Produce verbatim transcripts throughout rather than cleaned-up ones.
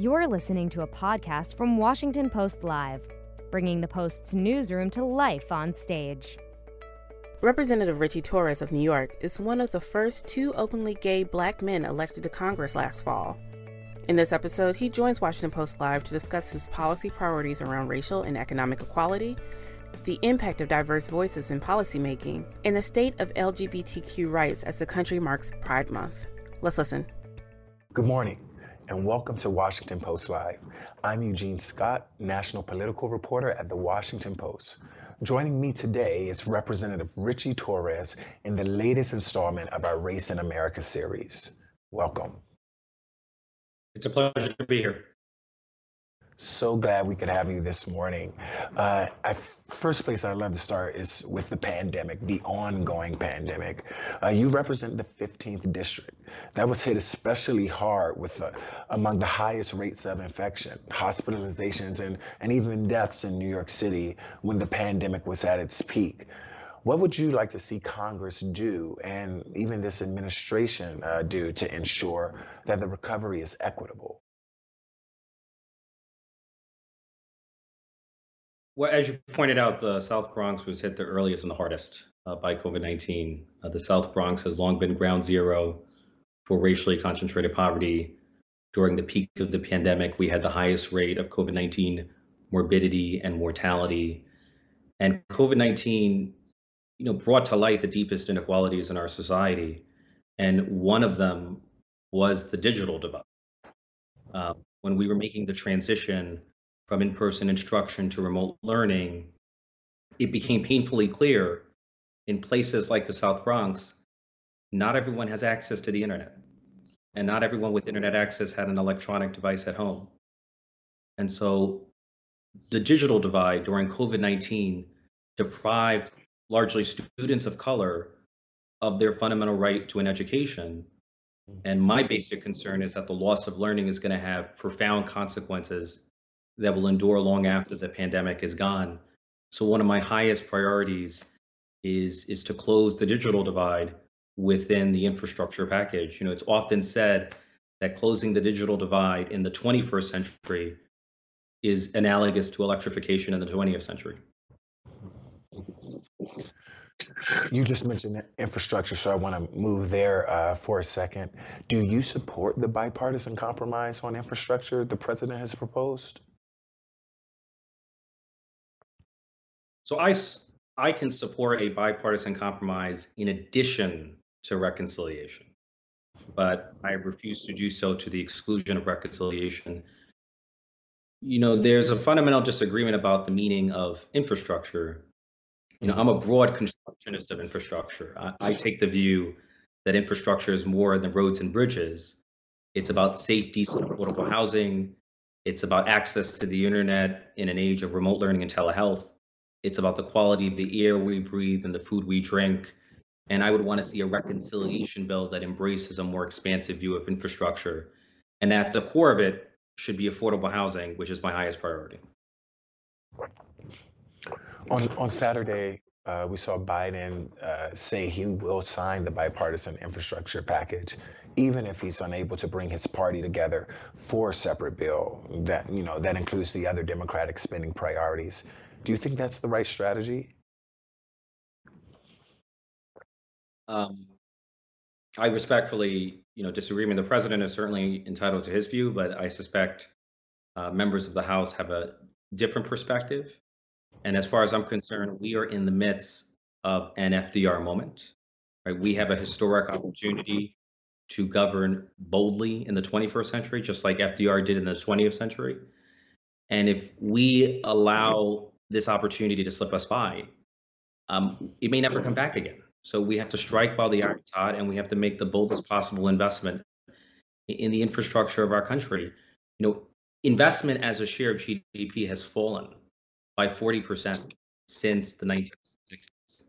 You're listening to a podcast from Washington Post Live, bringing the Post's newsroom to life on stage. Representative Richie Torres of New York is one of the first two openly gay black men elected to Congress last fall. In this episode, he joins Washington Post Live to discuss his policy priorities around racial and economic equality, the impact of diverse voices in policymaking, and the state of L G B T Q rights as the country marks Pride Month. Let's listen. Good morning, and welcome to Washington Post Live. I'm Eugene Scott, national political reporter at the Washington Post. Joining me today is Representative Richie Torres in the latest installment of our Race in America series. Welcome. It's a pleasure to be here. So glad we could have you this morning. Uh, I, first place I'd love to start is with the pandemic, the ongoing pandemic. Uh, you represent the fifteenth district. That was hit especially hard with uh, among the highest rates of infection, hospitalizations, and, and even deaths in New York City when the pandemic was at its peak. What would you like to see Congress do and even this administration uh, do to ensure that the recovery is equitable? Well, as you pointed out, the South Bronx was hit the earliest and the hardest uh, by COVID nineteen. Uh, the South Bronx has long been ground zero for racially concentrated poverty. During the peak of the pandemic, we had the highest rate of COVID nineteen morbidity and mortality. And COVID nineteen, you know, brought to light the deepest inequalities in our society. And one of them was the digital divide. Uh, when we were making the transition from in-person instruction to remote learning, it became painfully clear in places like the South Bronx, not everyone has access to the internet, and not everyone with internet access had an electronic device at home. And so the digital divide during COVID nineteen deprived largely students of color of their fundamental right to an education. And my basic concern is that the loss of learning is going to have profound consequences that will endure long after the pandemic is gone. So one of my highest priorities is, is to close the digital divide within the infrastructure package. You know, it's often said that closing the digital divide in the twenty-first century is analogous to electrification in the twentieth century. You just mentioned infrastructure, so I want to move there uh, for a second. Do you support the bipartisan compromise on infrastructure the president has proposed? So I, I can support a bipartisan compromise in addition to reconciliation, but I refuse to do so to the exclusion of reconciliation. You know, there's a fundamental disagreement about the meaning of infrastructure. You know, I'm a broad constructionist of infrastructure. I, I take the view that infrastructure is more than roads and bridges. It's about safe, decent, affordable housing. It's about access to the internet in an age of remote learning and telehealth. It's about the quality of the air we breathe and the food we drink. And I would want to see a reconciliation bill that embraces a more expansive view of infrastructure. And at the core of it should be affordable housing, which is my highest priority. On, on Saturday, uh, we saw Biden uh, say he will sign the bipartisan infrastructure package, even if he's unable to bring his party together for a separate bill that, you know, that includes the other Democratic spending priorities. Do you think that's the right strategy? Um, I respectfully, you know, disagree. I mean, the president is certainly entitled to his view, but I suspect uh, members of the House have a different perspective. And as far as I'm concerned, we are in the midst of an F D R moment, right? We have a historic opportunity to govern boldly in the twenty-first century, just like F D R did in the twentieth century. And if we allow this opportunity to slip us by, um, it may never come back again. So we have to strike while the iron's hot, and we have to make the boldest possible investment in the infrastructure of our country. You know, investment as a share of G D P has fallen by forty percent since the nineteen sixties.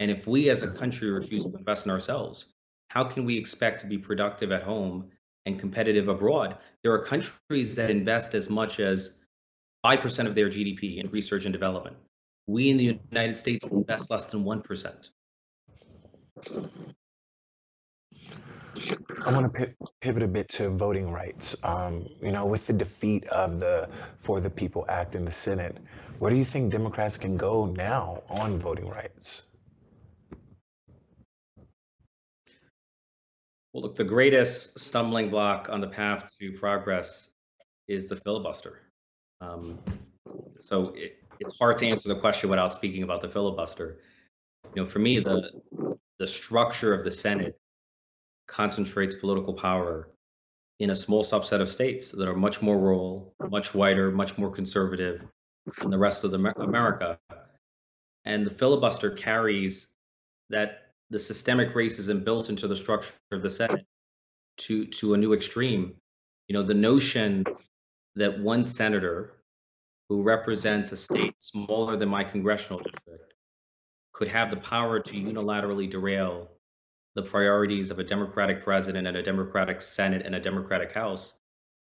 And if we as a country refuse to invest in ourselves, how can we expect to be productive at home and competitive abroad? There are countries that invest as much as five percent of their G D P in research and development. We in the United States invest less than one percent. I want to pivot a bit to voting rights. Um, you know, with the defeat of the For the People Act in the Senate, where do you think Democrats can go now on voting rights? Well, look, the greatest stumbling block on the path to progress is the filibuster. Um, so it, it's hard to answer the question without speaking about the filibuster. You know, for me, the the structure of the Senate concentrates political power in a small subset of states that are much more rural, much whiter, much more conservative than the rest of the America. And the filibuster carries that the systemic racism built into the structure of the Senate to, to a new extreme. You know, the notion that one senator who represents a state smaller than my congressional district could have the power to unilaterally derail the priorities of a Democratic president and a Democratic Senate and a Democratic House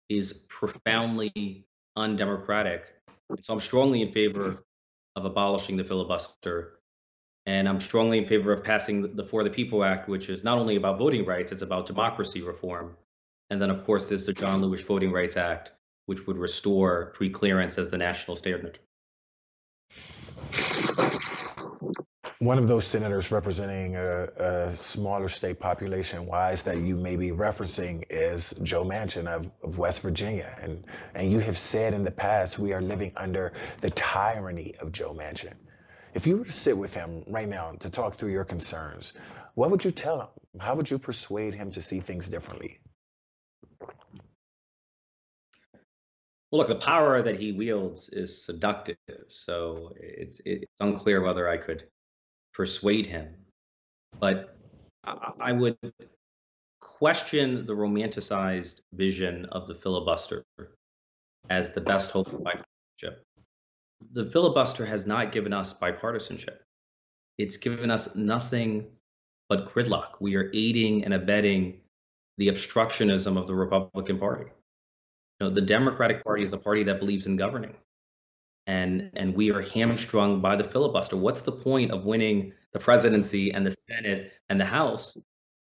is profoundly undemocratic. And so I'm strongly in favor of abolishing the filibuster, and I'm strongly in favor of passing the For the People Act, which is not only about voting rights, it's about democracy reform. And then, of course, there's the John Lewis Voting Rights Act, which would restore pre-clearance as the national standard. One of those senators representing a, a smaller state population-wise that you may be referencing is Joe Manchin of, of West Virginia. And, and you have said in the past, we are living under the tyranny of Joe Manchin. If you were to sit with him right now to talk through your concerns, what would you tell him? How would you persuade him to see things differently? Well, look, the power that he wields is seductive, so it's it's unclear whether I could persuade him. But I, I would question the romanticized vision of the filibuster as the best hope for bipartisanship. The filibuster has not given us bipartisanship. It's given us nothing but gridlock. We are aiding and abetting the obstructionism of the Republican Party. You know, the Democratic Party is a party that believes in governing, and and we are hamstrung by the filibuster. What's the point of winning the presidency and the Senate and the House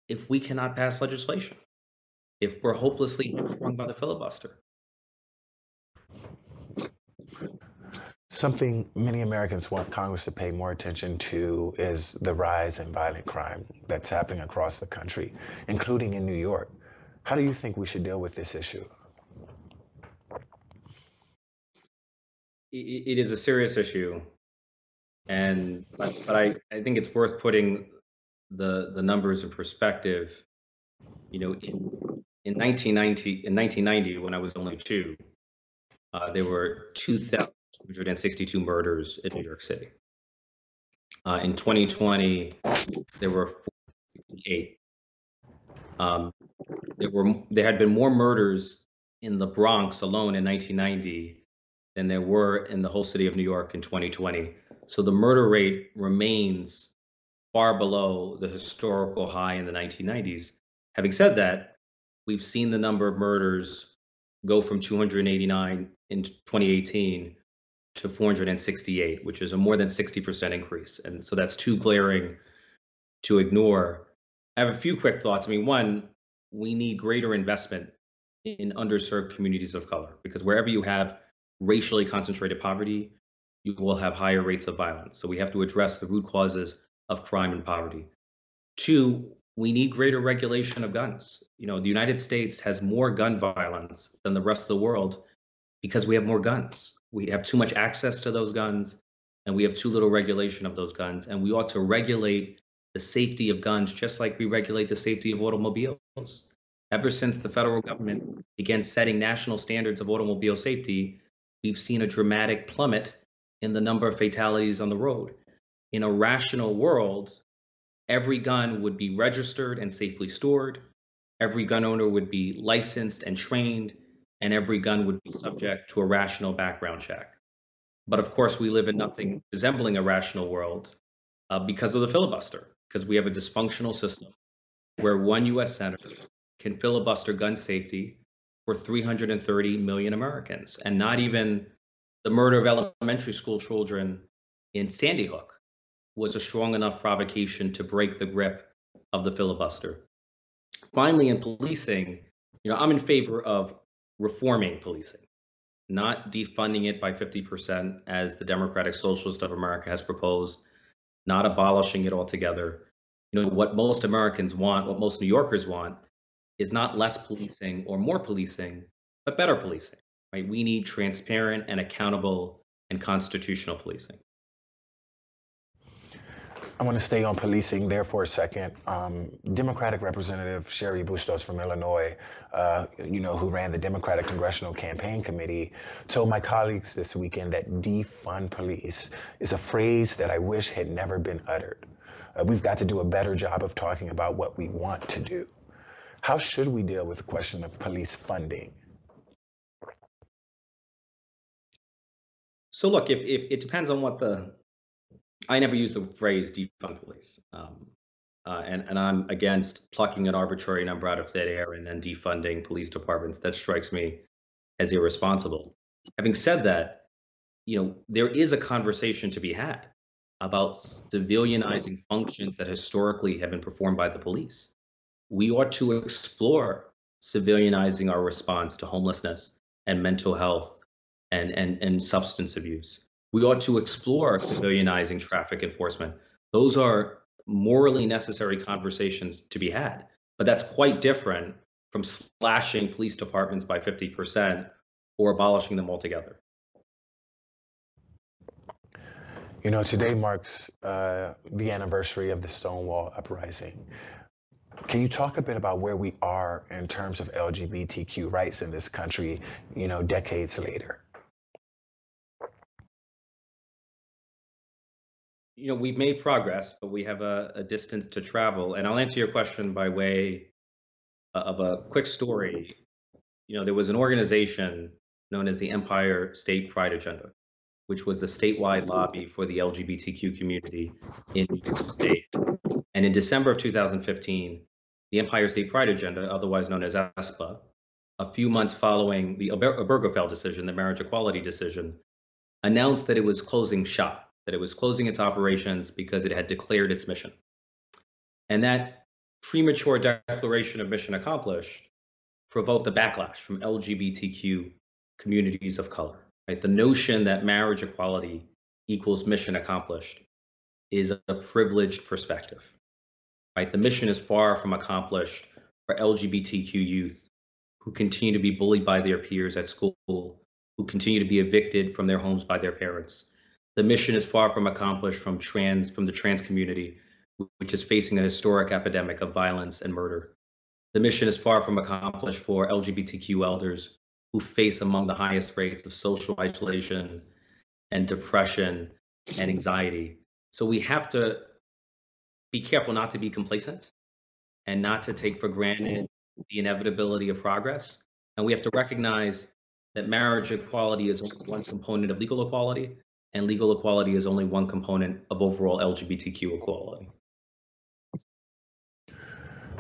if we cannot pass legislation, if we're hopelessly hamstrung by the filibuster? Something many Americans want Congress to pay more attention to is the rise in violent crime that's happening across the country, including in New York. How do you think we should deal with this issue? It is a serious issue, and but, but I, I think it's worth putting the the numbers in perspective. You know, in in nineteen ninety, in nineteen ninety, when I was only two, uh, there were two thousand two hundred sixty-two murders in New York City. Uh, in twenty twenty, there were four hundred sixty-eight. Um, there were there had been more murders in the Bronx alone in nineteen ninety. Than there were in the whole city of New York in twenty twenty. So the murder rate remains far below the historical high in the nineteen nineties. Having said that, we've seen the number of murders go from two hundred eighty-nine in twenty eighteen to four hundred sixty-eight, which is a more than sixty percent increase. And so that's too glaring to ignore. I have a few quick thoughts. I mean, one, we need greater investment in underserved communities of color, because wherever you have racially concentrated poverty, you will have higher rates of violence. So we have to address the root causes of crime and poverty. Two, we need greater regulation of guns. You know, the United States has more gun violence than the rest of the world because we have more guns. We have too much access to those guns, and we have too little regulation of those guns. And we ought to regulate the safety of guns just like we regulate the safety of automobiles. Ever since the federal government began setting national standards of automobile safety, we've seen a dramatic plummet in the number of fatalities on the road. In a rational world, every gun would be registered and safely stored, every gun owner would be licensed and trained, and every gun would be subject to a rational background check. But of course, we live in nothing resembling a rational world uh, because of the filibuster, because we have a dysfunctional system where one U S senator can filibuster gun safety for three hundred thirty million Americans. And not even the murder of elementary school children in Sandy Hook was a strong enough provocation to break the grip of the filibuster. finally, in policing, you know, I'm in favor of reforming policing, not defunding it by fifty percent as the Democratic Socialists of America has proposed, not abolishing it altogether. You know, what most Americans want, what most New Yorkers want, is not less policing or more policing, but better policing, right? We need transparent and accountable and constitutional policing. I want to stay on policing there for a second. Um, Democratic Representative Sherry Bustos from Illinois, uh, you know, who ran the Democratic Congressional Campaign Committee, told my colleagues this weekend that defund police is a phrase that I wish had never been uttered. Uh, we've got to do a better job of talking about what we want to do. How should we deal with the question of police funding? So look, if, if it depends on what the, I never use the phrase defund police, um, uh, and, and I'm against plucking an arbitrary number out of thin air and then defunding police departments. That strikes me as irresponsible. Having said that, you know, there is a conversation to be had about civilianizing functions that historically have been performed by the police. We ought to explore civilianizing our response to homelessness and mental health and, and, and substance abuse. We ought to explore civilianizing traffic enforcement. Those are morally necessary conversations to be had, but that's quite different from slashing police departments by fifty percent or abolishing them altogether. You know, today marks uh, the anniversary of the Stonewall Uprising. Can you talk a bit about where we are in terms of L G B T Q rights in this country, you know, decades later? You know, we've made progress, but we have a, a distance to travel. And I'll answer your question by way of a quick story. You know, there was an organization known as the Empire State Pride Agenda, which was the statewide lobby for the L G B T Q community in New York State. And in December of two thousand fifteen, the Empire State Pride Agenda, otherwise known as A S P A, a few months following the Obergefell decision, the marriage equality decision, announced that it was closing shop, that it was closing its operations because it had declared its mission. And that premature declaration of mission accomplished provoked a backlash from L G B T Q communities of color, right? The notion that marriage equality equals mission accomplished is a privileged perspective, right? The mission is far from accomplished for L G B T Q youth who continue to be bullied by their peers at school, who continue to be evicted from their homes by their parents. The mission is far from accomplished from trans, from the trans community, which is facing a historic epidemic of violence and murder. The mission is far from accomplished for L G B T Q elders who face among the highest rates of social isolation and depression and anxiety. So we have to be careful not to be complacent and not to take for granted the inevitability of progress. And we have to recognize that marriage equality is only one component of legal equality, and legal equality is only one component of overall L G B T Q equality.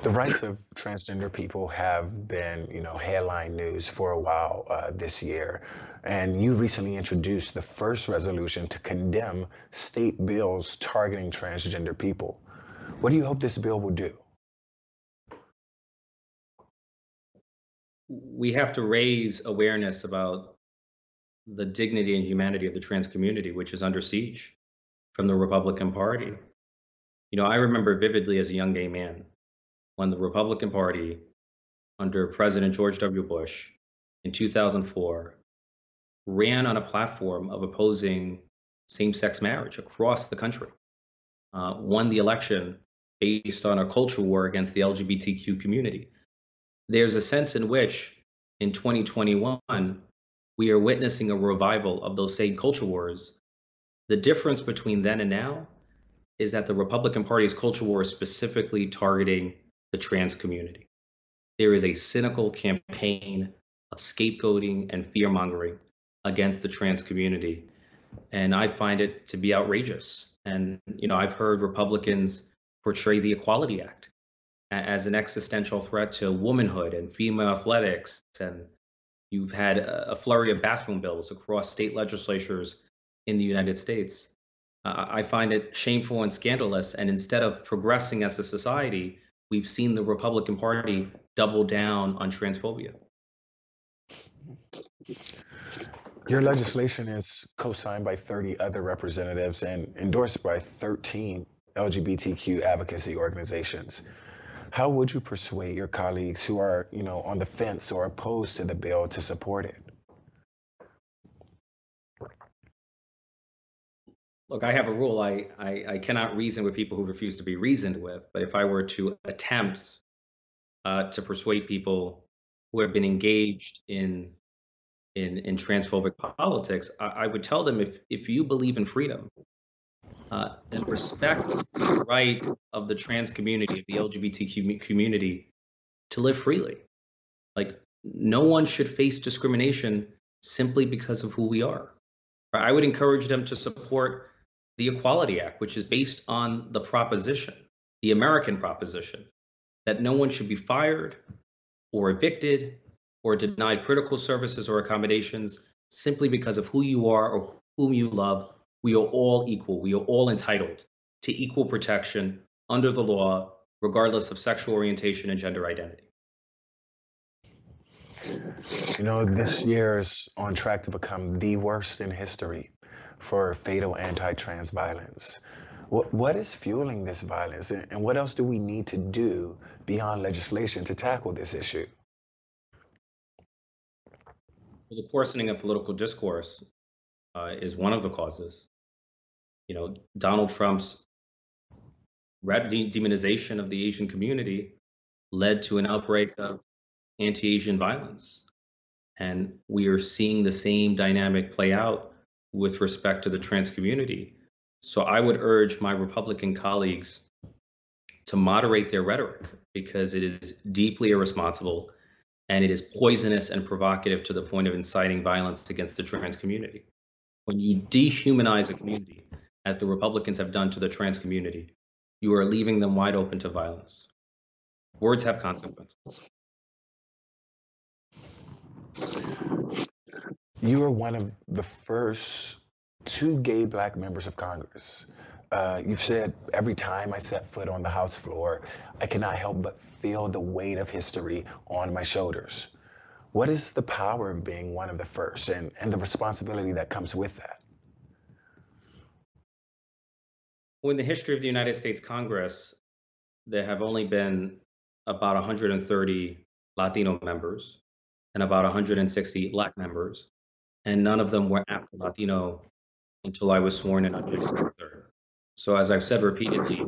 The rights of transgender people have been, you know, headline news for a while uh, this year. And you recently introduced the first resolution to condemn state bills targeting transgender people. What do you hope this bill will do? We have to raise awareness about the dignity and humanity of the trans community, which is under siege from the Republican Party. You know, I remember vividly as a young gay man when the Republican Party under President George W. Bush in two thousand four ran on a platform of opposing same-sex marriage across the country, uh, won the election based on a culture war against the L G B T Q community. There's a sense in which in twenty twenty-one, we are witnessing a revival of those same culture wars. The difference between then and now is that the Republican Party's culture war is specifically targeting the trans community. There is a cynical campaign of scapegoating and fear-mongering against the trans community. And I find it to be outrageous. And, you know, I've heard Republicans portray the Equality Act as an existential threat to womanhood and female athletics, and you've had a flurry of bathroom bills across state legislatures in the United States. Uh, I find it shameful and scandalous. And instead of progressing as a society, we've seen the Republican Party double down on transphobia. Your legislation is co-signed by thirty other representatives and endorsed by thirteen L G B T Q advocacy organizations. How would you persuade your colleagues who are, you know, on the fence or opposed to the bill to support it? Look, I have a rule. I, I, I cannot reason with people who refuse to be reasoned with. But if I were to attempt uh, to persuade people who have been engaged in in, in transphobic politics, I, I would tell them, if, if you believe in freedom uh, and respect the right of the trans community, the L G B T Q community, to live freely, like, no one should face discrimination simply because of who we are. I would encourage them to support the Equality Act, which is based on the proposition, the American proposition, that no one should be fired or evicted or denied critical services or accommodations simply because of who you are or whom you love. We are all equal. We are all entitled to equal protection under the law, regardless of sexual orientation and gender identity. You know, this year is on track to become the worst in history for fatal anti-trans violence. What, what is fueling this violence, and what else do we need to do beyond legislation to tackle this issue? Well, the coarsening of political discourse uh, is one of the causes. You know, Donald Trump's rapid demonization of the Asian community led to an outbreak of anti-Asian violence. And we are seeing the same dynamic play out with respect to the trans community. So I would urge my Republican colleagues to moderate their rhetoric, because it is deeply irresponsible and it is poisonous and provocative to the point of inciting violence against the trans community. When you dehumanize a community, as the Republicans have done to the trans community, you are leaving them wide open to violence. Words have consequences. You are one of the first two gay black members of Congress. Uh, you've said, every time I set foot on the House floor, I cannot help but feel the weight of history on my shoulders. What is the power of being one of the first, and, and the responsibility that comes with that? Well, in the history of the United States Congress, there have only been about one hundred thirty Latino members and about one hundred sixty black members, and none of them were Afro-Latino until I was sworn in on January third. So as I've said repeatedly,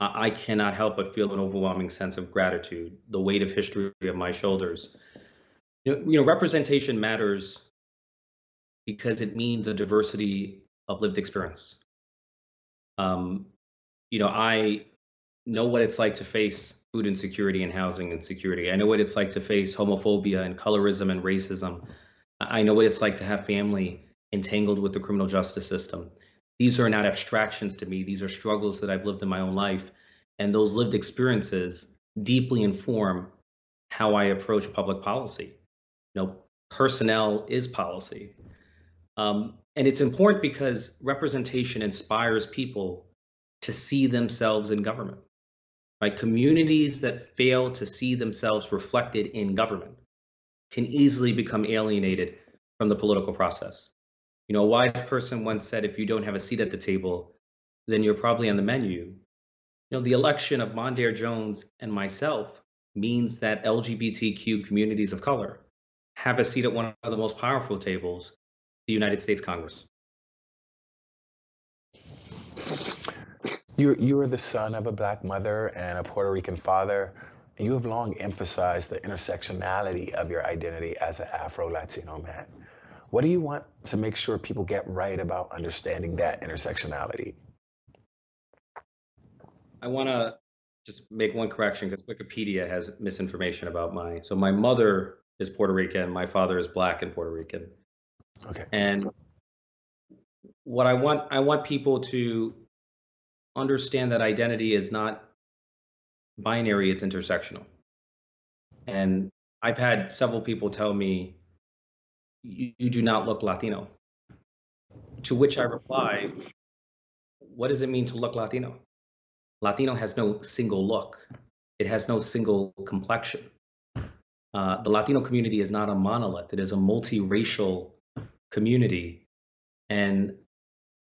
I cannot help but feel an overwhelming sense of gratitude, the weight of history on my shoulders. You know, you know, representation matters because it means a diversity of lived experience. Um, you know, I know what it's like to face food insecurity and housing insecurity. I know what it's like to face homophobia and colorism and racism. I know what it's like to have family entangled with the criminal justice system. These are not abstractions to me. These are struggles that I've lived in my own life. And those lived experiences deeply inform how I approach public policy. You know, personnel is policy. Um, and it's important because representation inspires people to see themselves in government. Right? Communities that fail to see themselves reflected in government can easily become alienated from the political process. You know, a wise person once said, if you don't have a seat at the table, then you're probably on the menu. You know, the election of Mondaire Jones and myself means that L G B T Q communities of color have a seat at one of the most powerful tables, the United States Congress. You're, you're the son of a black mother and a Puerto Rican father. You have long emphasized the intersectionality of your identity as an Afro-Latino man. What do you want to make sure people get right about understanding that intersectionality? I want to just make one correction, because Wikipedia has misinformation about my, so my mother is Puerto Rican, my father is black and Puerto Rican. Okay. And what I want, I want people to understand that identity is not binary, it's intersectional. And I've had several people tell me, you, you do not look Latino. To which I reply, what does it mean to look Latino? Latino has no single look. It has no single complexion. Uh, the Latino community is not a monolith. It is a multiracial community. And,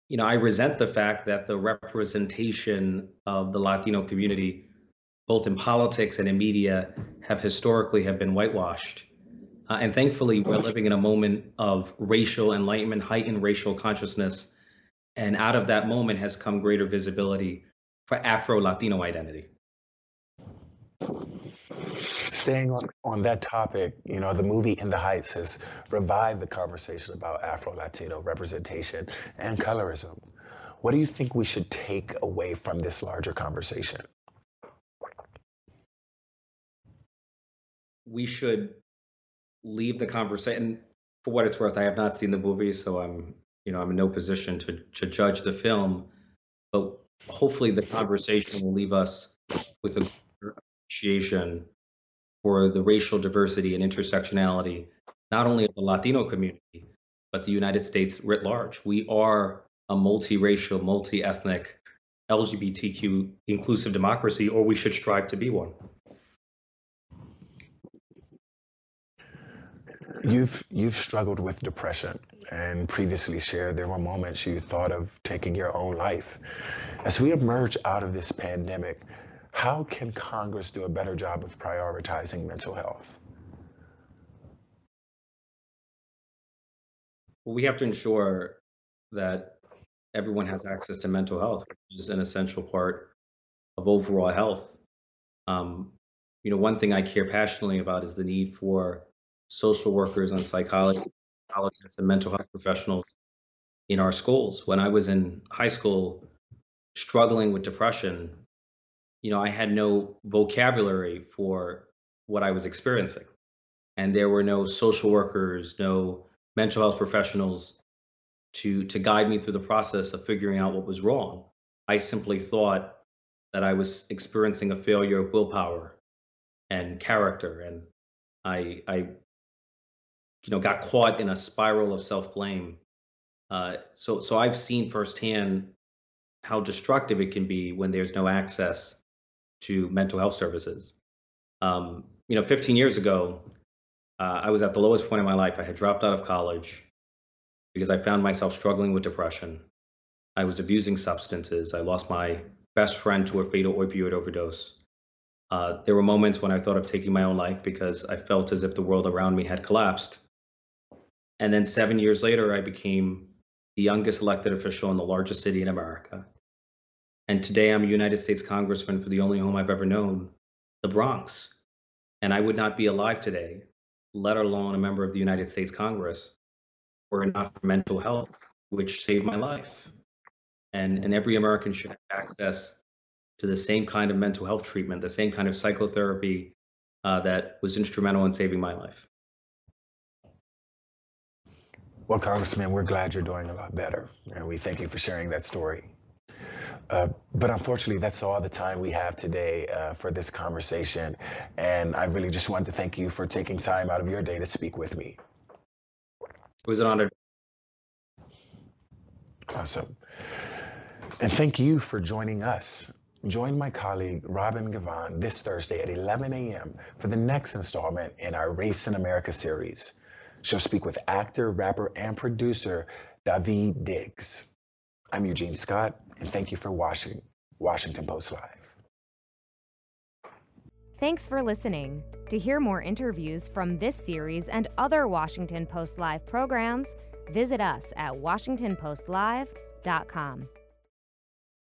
you know, I resent the fact that the representation of the Latino community, both in politics and in media, have historically have been whitewashed. Uh, and thankfully, we're living in a moment of racial enlightenment, heightened racial consciousness. And out of that moment has come greater visibility for Afro-Latino identity. Staying on, on that topic, you know, the movie In the Heights has revived the conversation about Afro-Latino representation and colorism. What do you think we should take away from this larger conversation? We should leave the conversation, for what it's worth, I have not seen the movie, so I'm, you know, I'm in no position to, to judge the film, but hopefully the conversation will leave us with a appreciation for the racial diversity and intersectionality, not only of the Latino community, but the United States writ large. We are a multiracial, multi-ethnic, L G B T Q inclusive democracy, or we should strive to be one. You've you've struggled with depression and previously shared there were moments you thought of taking your own life. As we emerge out of this pandemic, how can Congress do a better job of prioritizing mental health? Well, we have to ensure that everyone has access to mental health, which is an essential part of overall health. Um, you know, one thing I care passionately about is the need for social workers and psychologists and mental health professionals in our schools. When I was in high school, struggling with depression, you know, I had no vocabulary for what I was experiencing. And there were no social workers, no mental health professionals to, to guide me through the process of figuring out what was wrong. I simply thought that I was experiencing a failure of willpower and character. And I, I you know, got caught in a spiral of self-blame. Uh, so, so I've seen firsthand how destructive it can be when there's no access to mental health services. Um, you know, fifteen years ago, uh, I was at the lowest point in my life. I had dropped out of college because I found myself struggling with depression. I was abusing substances. I lost my best friend to a fatal opioid overdose. Uh, there were moments when I thought of taking my own life because I felt as if the world around me had collapsed. And then seven years later, I became the youngest elected official in the largest city in America. And today I'm a United States Congressman for the only home I've ever known, the Bronx. And I would not be alive today, let alone a member of the United States Congress, were it not for mental health, which saved my life. And, and every American should have access to the same kind of mental health treatment, the same kind of psychotherapy uh, that was instrumental in saving my life. Well, Congressman, we're glad you're doing a lot better, and we thank you for sharing that story. Uh, but unfortunately, that's all the time we have today uh, for this conversation, and I really just wanted to thank you for taking time out of your day to speak with me. It was an honor. Awesome. And thank you for joining us. Join my colleague Robin Givhan this Thursday at eleven a m for the next installment in our Race in America series. She'll speak with actor, rapper, and producer Daveed Diggs. I'm Eugene Scott, and thank you for watching Washington Post Live. Thanks for listening. To hear more interviews from this series and other Washington Post Live programs, visit us at washington post live dot com.